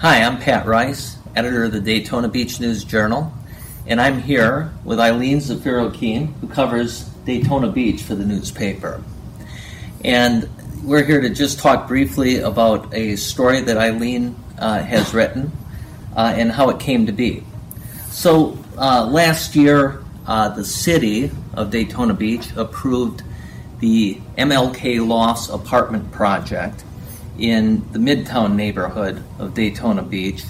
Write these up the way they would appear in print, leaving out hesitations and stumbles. Hi, I'm Pat Rice, editor of the Daytona Beach News Journal, and I'm here with Eileen Zaffiro-Kean, who covers Daytona Beach for the newspaper. And we're here to just talk briefly about a story that Eileen has written and how it came to be. So last year, the city of Daytona Beach approved the MLK Lofts apartment project in the Midtown neighborhood of Daytona Beach,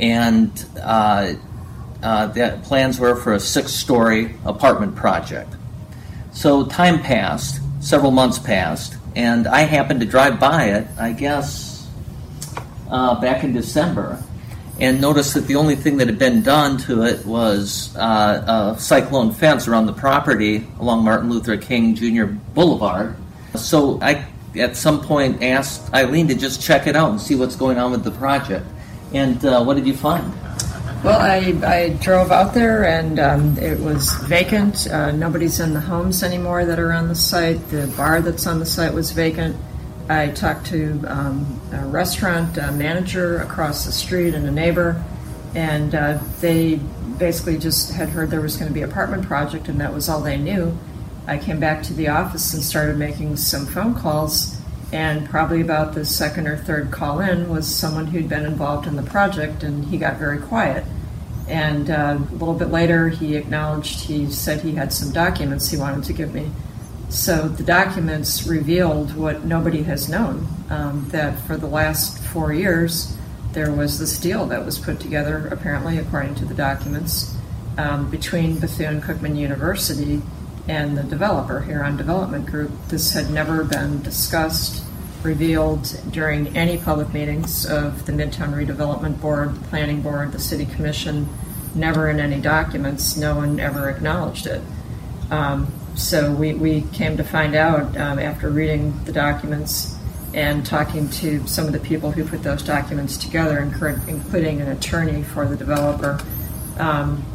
and the plans were for a 6-story apartment project. So time passed, several months passed, and I happened to drive by it, I guess, back in December, and noticed that the only thing that had been done to it was a cyclone fence around the property along Martin Luther King Jr. Boulevard. So I at some point asked Eileen to just check it out and see what's going on with the project. And what did you find? Well, I drove out there, and it was vacant. Nobody's in the homes anymore that are on the site. The bar that's on the site was vacant. I talked to a restaurant manager across the street and a neighbor, and they basically just had heard there was going to be an apartment project, and that was all they knew. I came back to the office and started making some phone calls, and probably about the second or third call in was someone who'd been involved in the project, and he got very quiet. And a little bit later, he acknowledged, he said he had some documents he wanted to give me. So the documents revealed what nobody has known, that for the last 4 years, there was this deal that was put together, apparently, according to the documents, between Bethune-Cookman University and the developer, Huron Development Group. This had never been discussed, revealed during any public meetings of the Midtown Redevelopment Board, the Planning Board, the City Commission, never in any documents. No one ever acknowledged it. So we came to find out after reading the documents and talking to some of the people who put those documents together, including an attorney for the developer,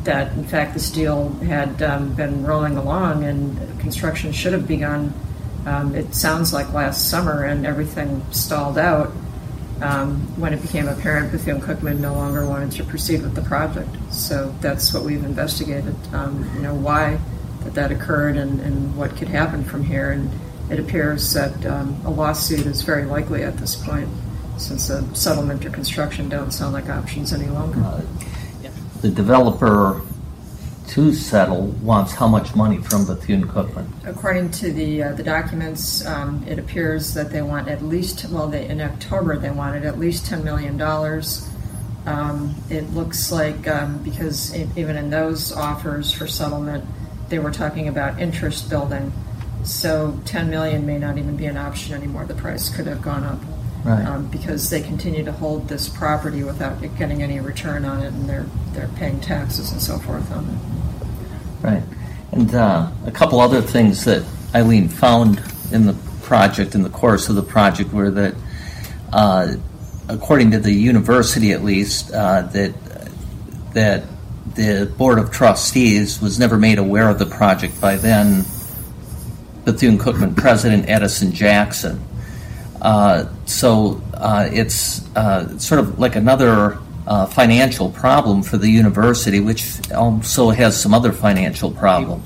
that in fact this deal had been rolling along and construction should have begun, it sounds like last summer, and everything stalled out when it became apparent Bethune-Cookman no longer wanted to proceed with the project. So that's what we've investigated, why that occurred and what could happen from here. And it appears that a lawsuit is very likely at this point, since a settlement or construction don't sound like options any longer. The developer to settle wants how much money from Bethune-Cookman? According to the documents, it appears that they want at least, in October they wanted at least $10 million. It looks like, because even in those offers for settlement, they were talking about interest building. So $10 million may not even be an option anymore. The price could have gone up. Right. Because they continue to hold this property without getting any return on it, and they're paying taxes and so forth on it. Right. And a couple other things that Eileen found in the project, in the course of the project, were that, according to the university at least, that the Board of Trustees was never made aware of the project by then Bethune-Cookman President Edison Jackson. So it's sort of like another financial problem for the university, which also has some other financial problems.